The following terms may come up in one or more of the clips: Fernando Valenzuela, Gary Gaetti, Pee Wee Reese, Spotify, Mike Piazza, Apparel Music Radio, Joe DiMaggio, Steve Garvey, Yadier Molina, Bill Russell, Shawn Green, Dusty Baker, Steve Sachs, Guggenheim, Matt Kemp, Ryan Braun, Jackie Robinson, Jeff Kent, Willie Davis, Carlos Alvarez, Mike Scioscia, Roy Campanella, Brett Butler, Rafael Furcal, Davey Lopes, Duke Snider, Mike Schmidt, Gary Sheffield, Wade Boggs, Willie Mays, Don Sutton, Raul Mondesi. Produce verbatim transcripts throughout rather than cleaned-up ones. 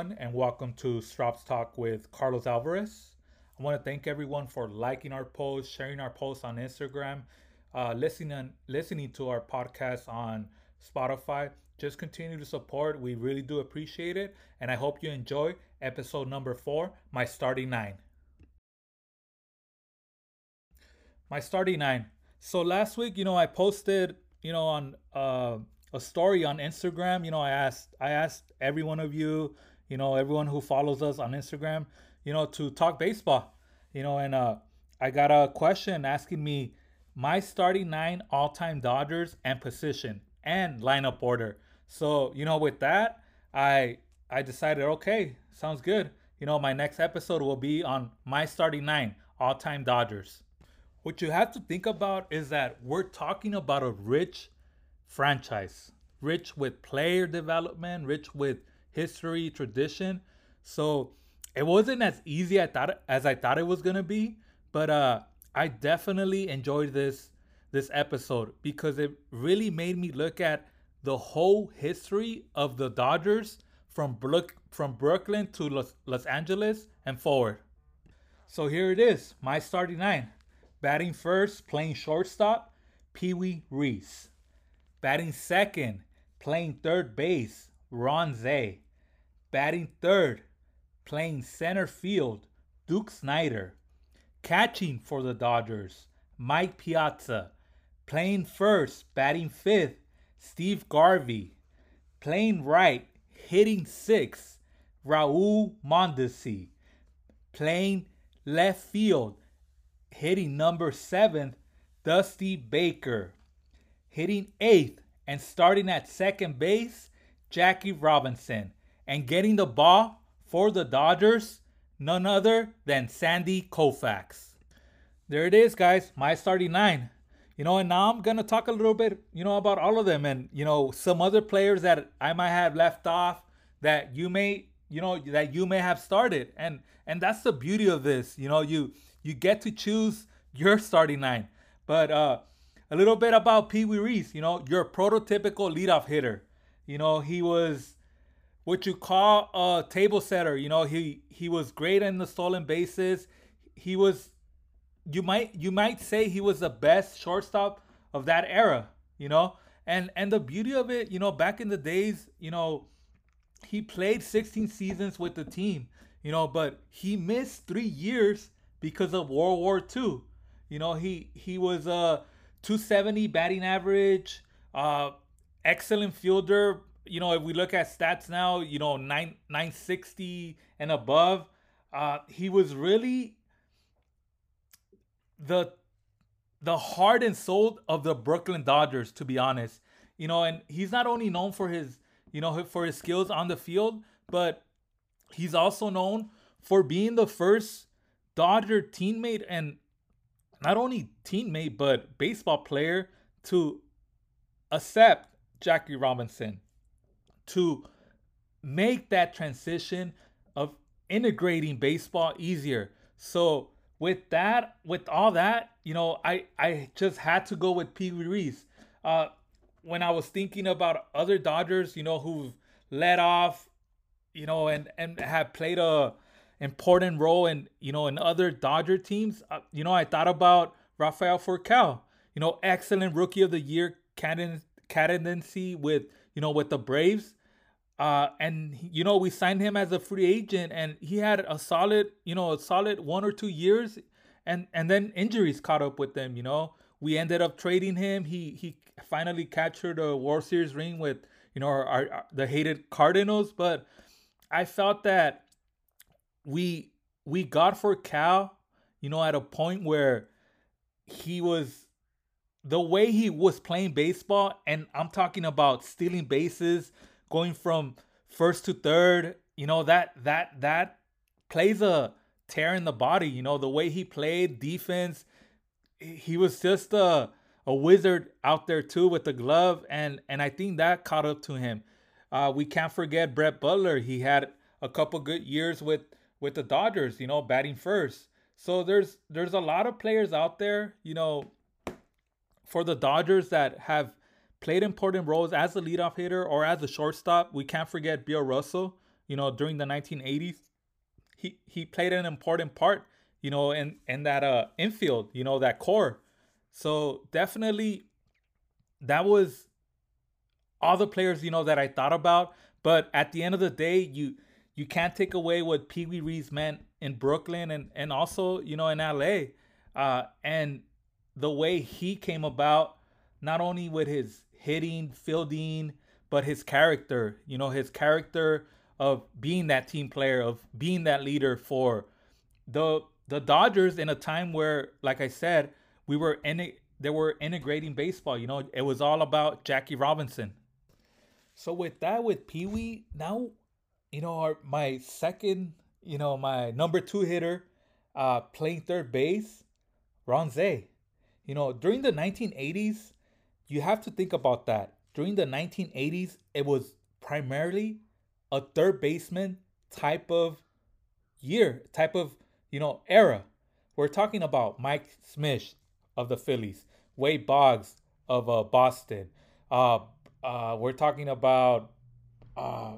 everyone, and welcome to Strops Talk with Carlos Alvarez. I want to thank everyone for liking our posts, sharing our posts on Instagram, uh, listening, listening to our podcast on Spotify. Just continue to support. We really do appreciate it, and I hope you enjoy episode number four, My Starting Nine. My Starting Nine. So last week, you know, I posted, you know, on uh, a story on Instagram. You know, I asked, I asked every one of you, you know, everyone who follows us on Instagram, you know, to talk baseball, you know, and uh, I got a question asking me my starting nine all-time Dodgers and position and lineup order. So, you know, with that, I I decided, okay, sounds good. You know, my next episode will be on my starting nine, all-time Dodgers. What you have to think about is that we're talking about a rich franchise, rich with player development, rich with history, tradition. So it wasn't as easy I thought, as I thought it was going to be, but uh, I definitely enjoyed this this episode because it really made me look at the whole history of the Dodgers from Brook, from Brooklyn to Los, Los Angeles and forward. So here it is, my starting nine. Batting first, playing shortstop, Pee Wee Reese. Batting second, playing third base, Ron Cey. Batting third, playing center field, Duke Snider. Catching for the Dodgers, Mike Piazza. Playing first, batting fifth, Steve Garvey. Playing right, hitting sixth, Raul Mondesi. Playing left field, hitting number seventh, Dusty Baker. Hitting eighth and starting at second base, Jackie Robinson. And getting the ball for the Dodgers, none other than Sandy Koufax. There it is, guys, my starting nine. You know, and now I'm going to talk a little bit, you know, about all of them and, you know, some other players that I might have left off that you may, you know, that you may have started. And and that's the beauty of this. You know, you you get to choose your starting nine. But uh, a little bit about Pee Wee Reese, you know, your prototypical leadoff hitter. You know, he was what you call a table setter. You know, he he was great in the stolen bases. He was You might you might say he was the best shortstop of that era, you know, and and the beauty of it, you know, back in the days, you know, he played sixteen seasons with the team, you know, but he missed three years because of World War Two. You know, he he was a two seventy batting average, uh, excellent fielder. You know, if we look at stats now, you know, nine nine sixty and above, uh, he was really the the heart and soul of the Brooklyn Dodgers, to be honest. You know, and he's not only known for his, you know, for his skills on the field, but he's also known for being the first Dodger teammate and not only teammate, but baseball player to accept Jackie Robinson, to make that transition of integrating baseball easier. So With that, with all that, you know, I, I just had to go with Pee Wee Reese. Uh, when I was thinking about other Dodgers, you know, who've led off, you know, and, and have played a important role in, you know, in other Dodger teams, uh, you know, I thought about Rafael Furcal, you know, excellent Rookie of the Year candidacy with, you know, with the Braves. Uh, and, you know, we signed him as a free agent and he had a solid, you know, a solid one or two years and, and then injuries caught up with him. You know, we ended up trading him. He, he finally captured a World Series ring with, you know, our, our the hated Cardinals. But I felt that we, we got for Cal, you know, at a point where he was the way he was playing baseball. And I'm talking about stealing bases, going from first to third, you know, that that that plays a tear in the body. You know, the way he played defense, he was just a, a wizard out there too with the glove, and and I think that caught up to him. Uh, we can't forget Brett Butler. He had a couple good years with with the Dodgers, you know, batting first. So there's there's a lot of players out there, you know, for the Dodgers that have played important roles as a leadoff hitter or as a shortstop. We can't forget Bill Russell. you know, during the nineteen eighties. He he played an important part, you know, in, in that uh, infield, you know, that core. So definitely that was all the players, you know, that I thought about. But at the end of the day, you you can't take away what Pee Wee Reese meant in Brooklyn and, and also, you know, in L A. Uh, and the way he came about, not only with his hitting, fielding, but his character, you know, his character of being that team player, of being that leader for the the Dodgers in a time where, like I said, we were in, they were integrating baseball. You know, it was all about Jackie Robinson. So with that, with Pee Wee, now, you know, our, my second, you know, my number two hitter uh, playing third base, Ron Cey. You know, during the nineteen eighties, you have to think about that. During the nineteen eighties, it was primarily a third baseman type of year, type of, you know, era. We're talking about Mike Schmidt of the Phillies, Wade Boggs of uh, Boston, uh, Uh, we're talking about uh,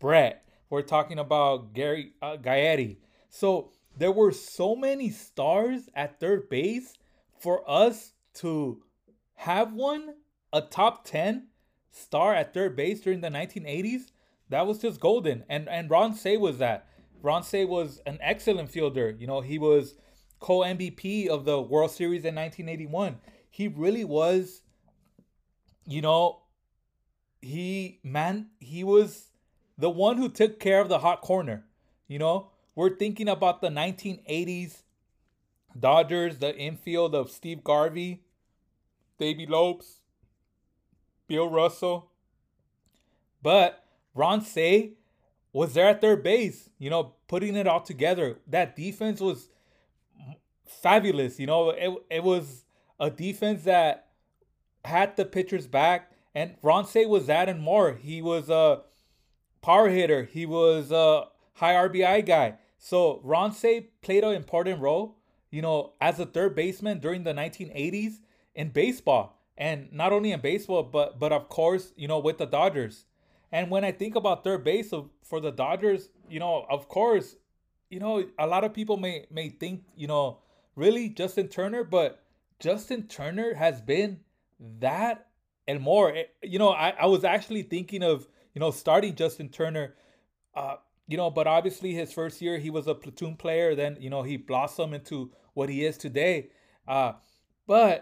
Brett. We're talking about Gary uh, Gaetti. So there were so many stars at third base for us to have one, a top ten star at third base during the nineteen eighties. That was just golden. And and Ron Cey was that. Ron Cey was an excellent fielder. You know, he was co-M V P of the World Series in nineteen eighty-one. He really was, you know, He, man, he was the one who took care of the hot corner. You know, we're thinking about the nineteen eighties Dodgers, the infield of Steve Garvey, Davey Lopes, Bill Russell. But Ron Cey was there at third base, you know, putting it all together. That defense was fabulous. You know, it, it was a defense that had the pitchers back. And Ron Cey was that and more. He was a power hitter. He was a high R B I guy. So Ron Cey played an important role, you know, as a third baseman during the nineteen eighties in baseball. And not only in baseball, but, but of course, you know, with the Dodgers. And when I think about third base for the Dodgers, you know, of course, you know, a lot of people may, may think, you know, really Justin Turner. But Justin Turner has been that and more. You know, I, I was actually thinking of, you know, starting Justin Turner, uh, you know, but obviously his first year, he was a platoon player. Then, you know, he blossomed into what he is today. Uh, but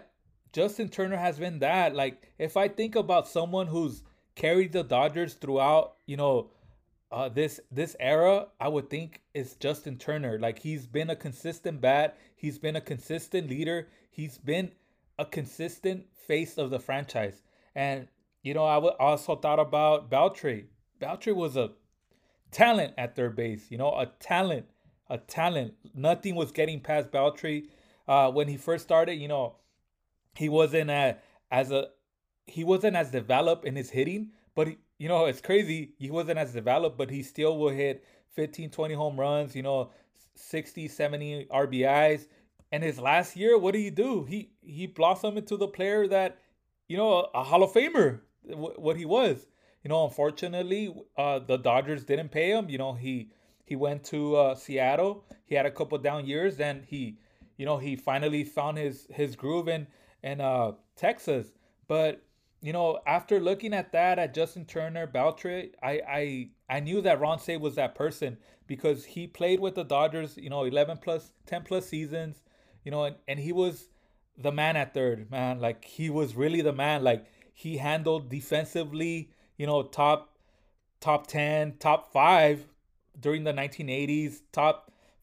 Justin Turner has been that. Like, if I think about someone who's carried the Dodgers throughout, you know, uh, this this era, I would think it's Justin Turner. Like, he's been a consistent bat. He's been a consistent leader. He's been a consistent face of the franchise. And, you know, I also thought about Beltre. Beltre was a talent at third base, you know, a talent, a talent. Nothing was getting past Beltre. Uh, when he first started, you know, he wasn't a, as a, he wasn't as developed in his hitting, but, he, you know, it's crazy. He wasn't as developed, but he still will hit fifteen, twenty home runs, you know, sixty, seventy R B Is. And his last year, what did he do? He, he blossomed into the player that, you know, a Hall of Famer, what he was. You know, unfortunately, uh, the Dodgers didn't pay him. You know, he he went to uh, Seattle. He had a couple down years, and he, you know, he finally found his his groove in in uh, Texas. But you know, after looking at that at Justin Turner, Beltre, I I I knew that Ron Cey was that person because he played with the Dodgers, you know, eleven plus, ten plus seasons, you know, and, and he was the man at third, man. Like, he was really the man. Like, he handled defensively, you know, top top ten, top five during the nineteen eighties, top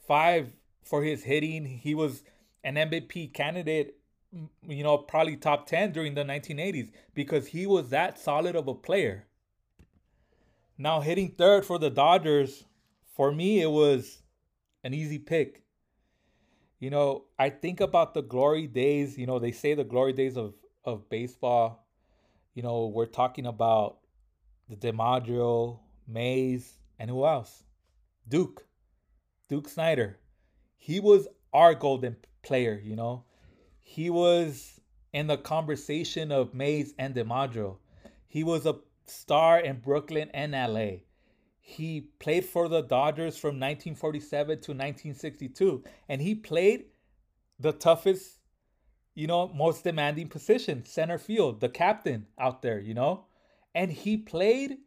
five for his hitting. He was an M V P candidate, you know, probably top ten during the nineteen eighties because he was that solid of a player. Now, hitting third for the Dodgers, for me, it was an easy pick. You know, I think about the glory days. You know, they say the glory days of, of baseball. You know, we're talking about the DiMaggio, Mays, and who else? Duke. Duke Snider. He was our golden player, you know. He was in the conversation of Mays and DiMaggio. He was a star in Brooklyn and L A. He played for the Dodgers from nineteen forty-seven to nineteen sixty-two, and he played the toughest, you know, most demanding position, center field, the captain out there, you know, and he played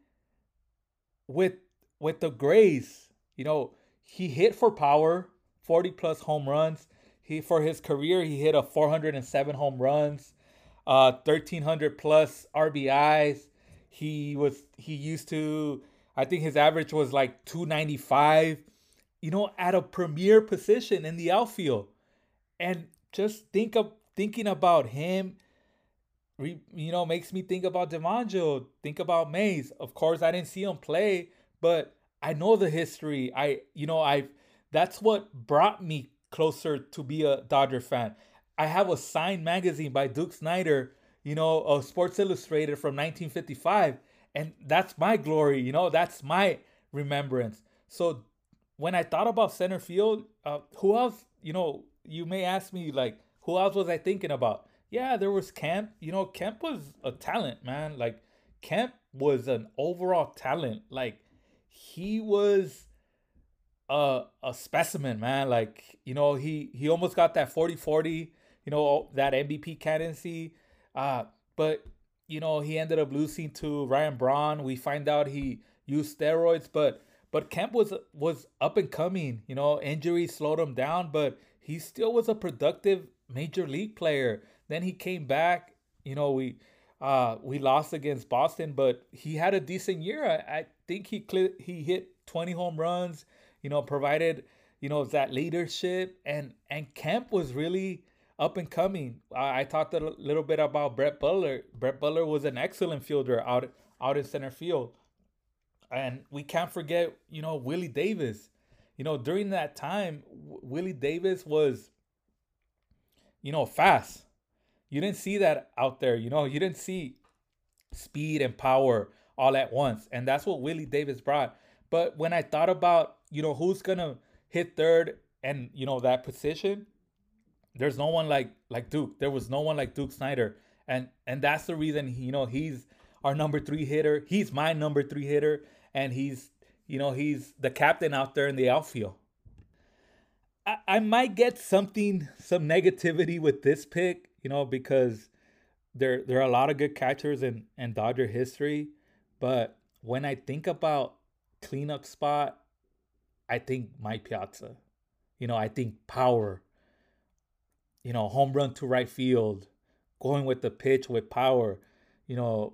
with with the grace, you know. He hit for power, forty plus home runs. He for his career, he hit a four hundred seven home runs, uh, thirteen hundred plus R B Is. He was he used to. I think his average was like two ninety-five, you know, at a premier position in the outfield. And just think of thinking about him, re, you know, makes me think about DiMaggio, think about Mays. Of course, I didn't see him play, but I know the history. I, you know, I that's what brought me closer to be a Dodger fan. I have a signed magazine by Duke Snider, you know, of Sports Illustrated from nineteen fifty-five. And that's my glory, you know, that's my remembrance. So when I thought about center field, uh, who else, you know, you may ask me, like, who else was I thinking about? Yeah, there was Kemp. You know, Kemp was a talent, man. Like, Kemp was an overall talent. Like, he was a, a specimen, man. Like, you know, he, he almost got that forty forty, you know, that M V P candidacy. Uh, but... You know, he ended up losing to Ryan Braun. We find out he used steroids, but but Kemp was was up and coming. You know, injuries slowed him down, but he still was a productive major league player. Then he came back. You know, we uh, we lost against Boston, but he had a decent year. I, I think he cl- he hit twenty home runs. You know, provided you know that leadership, and and Kemp was really up and coming. I, I talked a l- little bit about Brett Butler. Brett Butler was an excellent fielder out out in center field. And we can't forget, you know, Willie Davis. You know, during that time, w- Willie Davis was, you know, fast. You didn't see that out there. You know, you didn't see speed and power all at once. And that's what Willie Davis brought. But when I thought about, you know, who's going to hit third and, you know, that position, there's no one like like Duke. There was no one like Duke Snider. And and that's the reason, you know, he's our number three hitter. He's my number three hitter. And he's, you know, he's the captain out there in the outfield. I, I might get something, some negativity with this pick, you know, because there there are a lot of good catchers in, in Dodger history. But when I think about cleanup spot, I think Mike Piazza. You know, I think power. You know, home run to right field, going with the pitch with power. You know,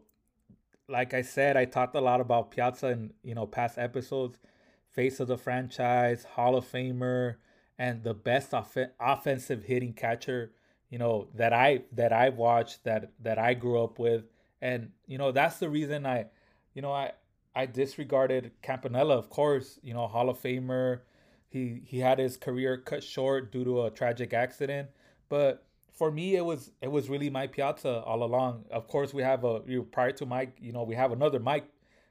like I said, I talked a lot about Piazza in, you know, past episodes, face of the franchise, Hall of Famer, and the best off- offensive hitting catcher, you know, that I that I watched, that that I grew up with. And, you know, that's the reason I, you know, I, I disregarded Campanella, of course, you know, Hall of Famer. He he had his career cut short due to a tragic accident. But for me, it was it was really Mike Piazza all along. Of course, we have a you know, prior to Mike, you know, we have another Mike,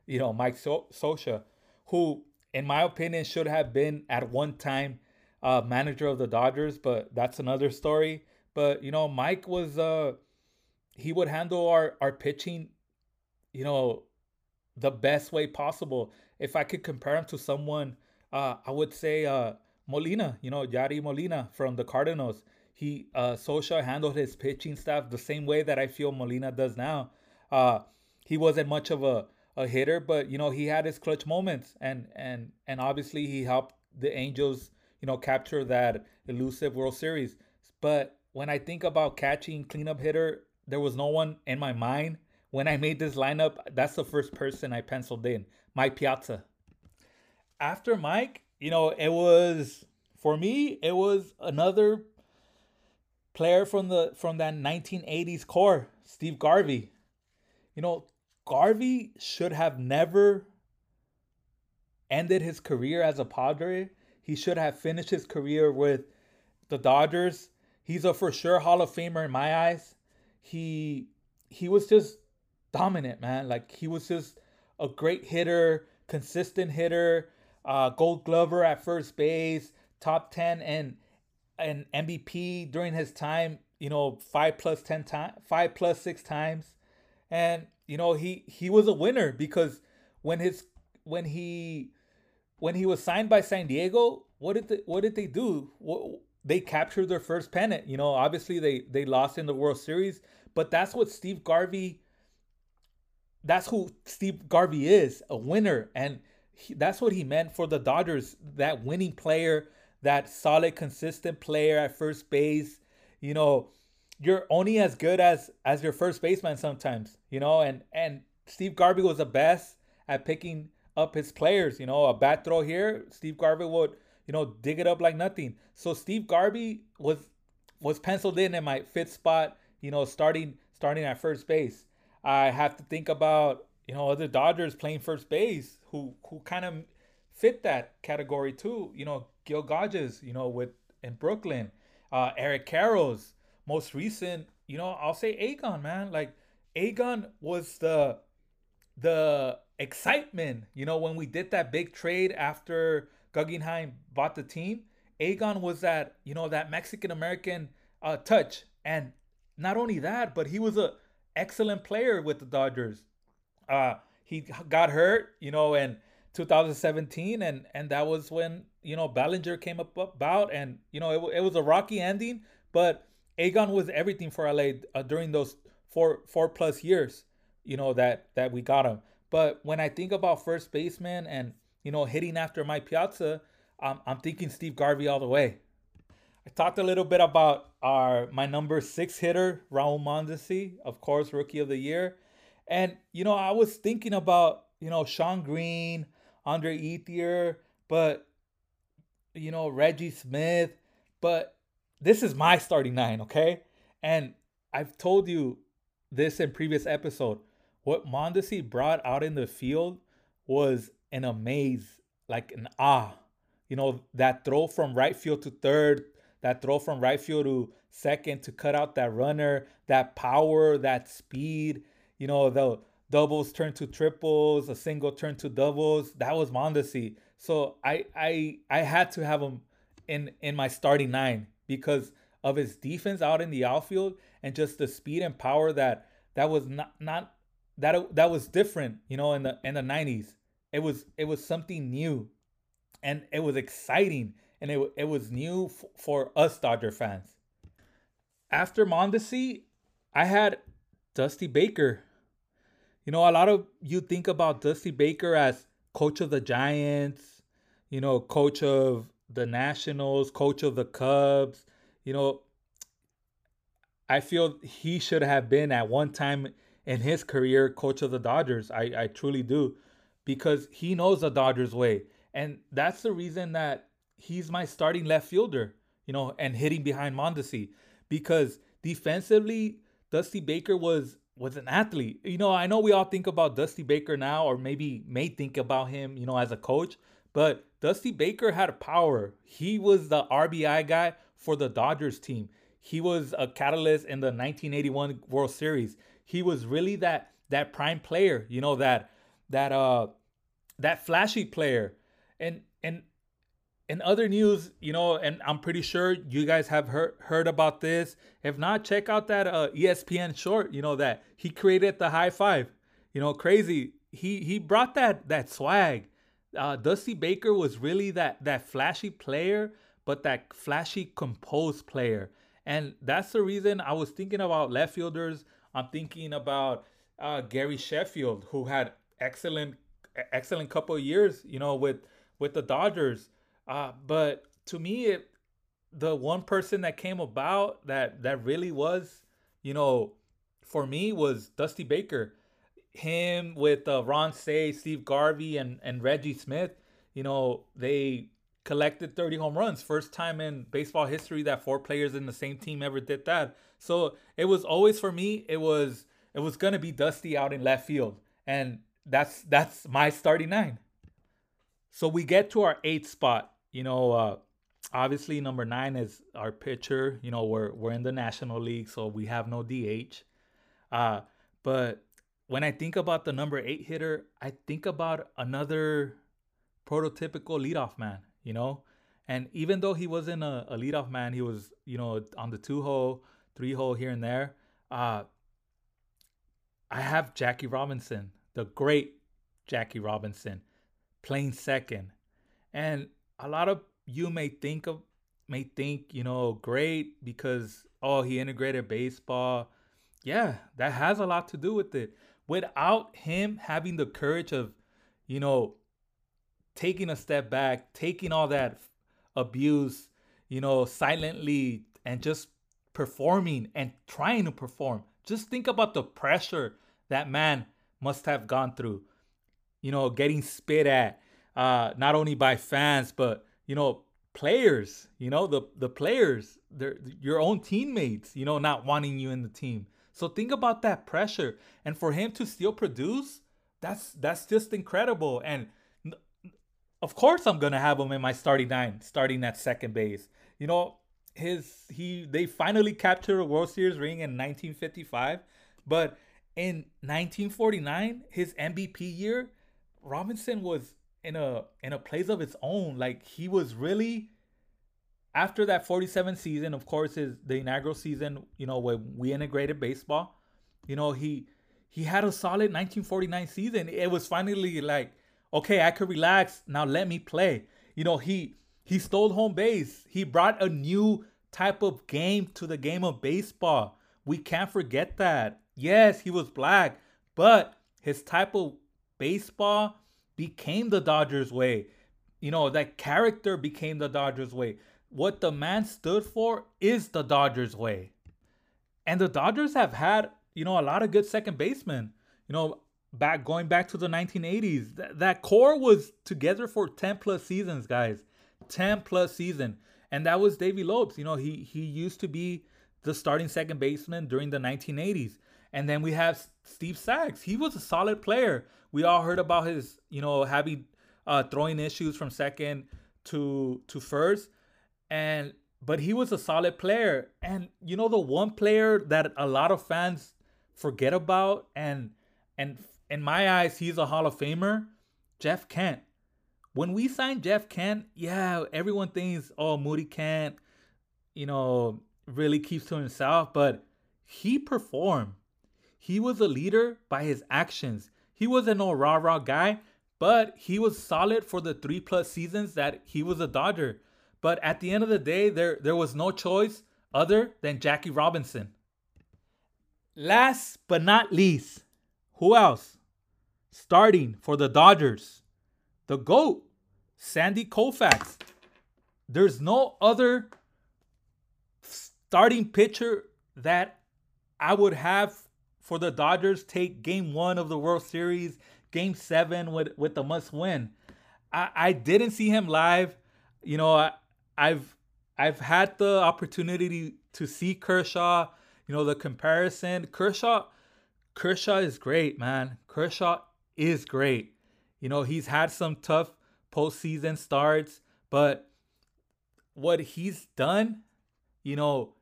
you know, Mike so- Scioscia, who, in my opinion, should have been at one time uh, manager of the Dodgers. But that's another story. But you know, Mike was uh, he would handle our our pitching, you know, the best way possible. If I could compare him to someone, uh, I would say uh, Molina, you know, Yadier Molina from the Cardinals. He, uh, Scioscia handled his pitching staff the same way that I feel Molina does now. Uh, he wasn't much of a, a hitter, but, you know, he had his clutch moments. And, and, and obviously he helped the Angels, you know, capture that elusive World Series. But when I think about catching cleanup hitter, there was no one in my mind. When I made this lineup, that's the first person I penciled in, Mike Piazza. After Mike, you know, it was, for me, it was another player from the from that nineteen eighties core, Steve Garvey. You know, Garvey should have never ended his career as a Padre. He should have finished his career with the Dodgers. He's a for sure Hall of Famer in my eyes. He he was just dominant, man. Like, he was just a great hitter, consistent hitter, uh, Gold Glover at first base, top ten and an M V P during his time, you know, five plus ten times, five plus six times, and you know he he was a winner because when his when he when he was signed by San Diego, what did they, what did they do? What, they captured their first pennant. You know, obviously they they lost in the World Series, but that's what Steve Garvey. That's who Steve Garvey is, a winner, and he, that's what he meant for the Dodgers. That winning player, that solid, consistent player at first base. You know, you're only as good as as your first baseman sometimes. You know, and and Steve Garvey was the best at picking up his players. You know, a bad throw here, Steve Garvey would, you know, dig it up like nothing. So Steve Garvey was was penciled in in my fifth spot. You know, starting starting at first base. I have to think about, you know, other Dodgers playing first base who who kind of fit that category too. You know, Gil Gauges, you know, with in Brooklyn, uh, Eric Carroll's most recent. You know, I'll say Agon, man. Like Agon was the the excitement. You know, when we did that big trade after Guggenheim bought the team, Agon was that, you know, that Mexican American uh, touch, and not only that, but he was a excellent player with the Dodgers. Uh, he got hurt, you know, in two thousand seventeen, and and that was when, you know, Bellinger came up about, and, you know, it, it was a rocky ending, but Agon was everything for L A uh, during those four four plus years, you know, that that we got him. But when I think about first baseman and, you know, hitting after Mike Piazza, um, I'm thinking Steve Garvey all the way. I talked a little bit about our my number six hitter, Raul Mondesi, of course, Rookie of the Year. And, you know, I was thinking about, you know, Shawn Green, Andre Ethier, but, you know, Reggie Smith. But this is my starting nine, okay? And I've told you this in previous episode. What Mondesi brought out in the field was an amaze, like an ah. You know, that throw from right field to third, that throw from right field to second to cut out that runner, that power, that speed, you know, the doubles turn to triples, a single turn to doubles. That was Mondesi. So I I I had to have him in, in my starting nine because of his defense out in the outfield and just the speed and power that that was not, not that that was different, you know, in the in the nineties. It was it was something new, and it was exciting. And it it was new f- for us Dodger fans. After Mondesi, I had Dusty Baker. You know, a lot of you think about Dusty Baker as coach of the Giants, you know, coach of the Nationals, coach of the Cubs. You know, I feel he should have been at one time in his career coach of the Dodgers. I, I truly do. Because he knows the Dodgers way. And that's the reason that he's my starting left fielder, you know, and hitting behind Mondesi, because defensively, Dusty Baker was was an athlete. You know, I know we all think about Dusty Baker now, or maybe may think about him, you know, as a coach, but Dusty Baker had a power. He was the R B I guy for the Dodgers team. He was a catalyst in the nineteen eighty-one World Series. He was really that that prime player, you know, that that uh that flashy player, and and. In other news, you know, and I'm pretty sure you guys have heard heard about this. If not, check out that uh, E S P N short, you know, that he created the high five. You know, crazy. He he brought that that swag. Uh, Dusty Baker was really that that flashy player, but that flashy, composed player. And that's the reason I was thinking about left fielders. I'm thinking about uh, Gary Sheffield, who had excellent, excellent couple of years, you know, with, with the Dodgers. Uh, but to me, it, the one person that came about that, that really was, you know, for me was Dusty Baker. Him with uh, Ron Cey, Steve Garvey, and, and Reggie Smith, you know, they collected thirty home runs. First time in baseball history that four players in the same team ever did that. So it was always for me, it was it was going to be Dusty out in left field. And that's that's my starting nine. So we get to our eighth spot. You know, uh, obviously number nine is our pitcher. You know, we're we're in the National League, so we have no D H. Uh, but when I think about the number eight hitter, I think about another prototypical leadoff man, you know. And even though he wasn't a, a leadoff man, he was, you know, on the two-hole, three-hole here and there. Uh, I have Jackie Robinson, the great Jackie Robinson. playing second. And a lot of you may think of may think, you know, great because, oh, he integrated baseball. Yeah, that has a lot to do with it. Without him having the courage of, you know, taking a step back, taking all that abuse, you know, silently and just performing and trying to perform. Just think about the pressure that man must have gone through, you know, getting spit at, uh, not only by fans, but, you know, players, you know, the, the players, they're your own teammates, you know, not wanting you in the team. So think about that pressure. And for him to still produce, that's, that's just incredible. And of course I'm going to have him in my starting nine, starting at second base. You know, his, he, they finally captured a World Series ring in nineteen fifty-five, but in nineteen forty-nine, his M V P year, Robinson was in a, in a place of its own. Like, he was really, after that forty-seven season, of course, is the inaugural season, you know, when we integrated baseball, you know, he, he had a solid nineteen forty-nine season. It was finally like, okay, I could relax. Now let me play. You know, he, he stole home base. He brought a new type of game to the game of baseball. We can't forget that. Yes, he was black, but his type of baseball became the Dodgers way. You know, that character became the Dodgers way. What the man stood for is the Dodgers way. And the Dodgers have had, you know, a lot of good second basemen. You know, back going back to the nineteen eighties, th- that core was together for ten plus seasons, guys. ten plus season. And that was Davey Lopes. You know, he he used to be the starting second baseman during the nineteen eighties. And then we have Steve Sachs. He was a solid player. We all heard about his, you know, having uh, throwing issues from second to to first. And but he was a solid player. And, you know, the one player that a lot of fans forget about, and and in my eyes, he's a Hall of Famer, Jeff Kent. When we signed Jeff Kent, yeah, everyone thinks, oh, Moody Kent, you know, really keeps to himself. But he performed. He was a leader by his actions. He wasn't no rah-rah guy, but he was solid for the three-plus seasons that he was a Dodger. But at the end of the day, there, there was no choice other than Jackie Robinson. Last but not least, who else? Starting for the Dodgers, the GOAT, Sandy Koufax. There's no other starting pitcher that I would have for the Dodgers take game one of the World Series, game seven with, with the must win. I, I didn't see him live. You know, I, I've I've had the opportunity to see Kershaw, you know, the comparison. Kershaw, Kershaw is great, man. Kershaw is great. You know, he's had some tough postseason starts, but what he's done, you know,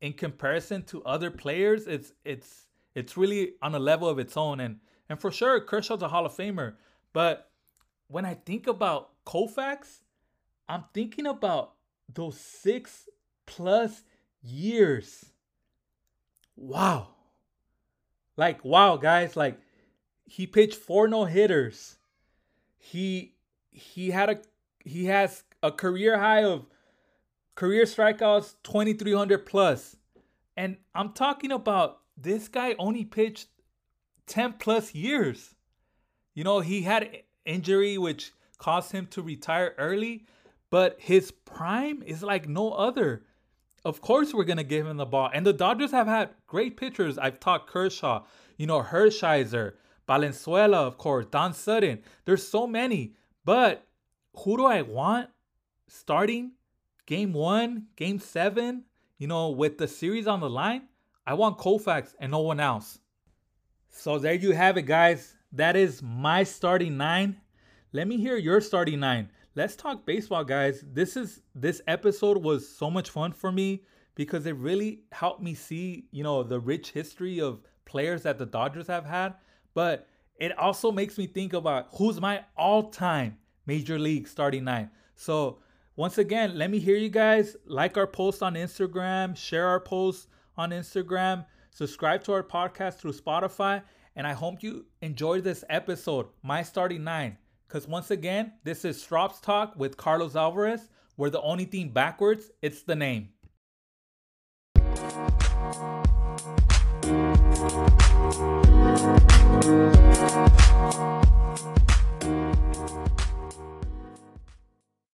in comparison to other players, it's it's It's really on a level of its own. And and for sure, Kershaw's a Hall of Famer. But when I think about Koufax, I'm thinking about those six plus years. Wow. Like, wow, guys. Like, he pitched four no-hitters. He he had a he has a career high of career strikeouts, twenty-three hundred plus. And I'm talking about this guy only pitched ten plus years. You know, he had injury which caused him to retire early, but his prime is like no other. Of course, we're going to give him the ball. And the Dodgers have had great pitchers. I've talked Kershaw, you know, Hershiser, Valenzuela, of course, Don Sutton. There's so many. But who do I want starting game one, game seven, you know, with the series on the line? I want Koufax and no one else. So there you have it, guys. That is my starting nine. Let me hear your starting nine. Let's talk baseball, guys. This is this episode was so much fun for me because it really helped me see, you know, the rich history of players that the Dodgers have had. But it also makes me think about who's my all-time Major League starting nine. So once again, let me hear you guys. Like our post on Instagram. Share our posts on Instagram, subscribe to our podcast through Spotify, and I hope you enjoyed this episode, My Starting Nine. Because once again, this is Strops Talk with Carlos Alvarez, where the only thing backwards, it's the name.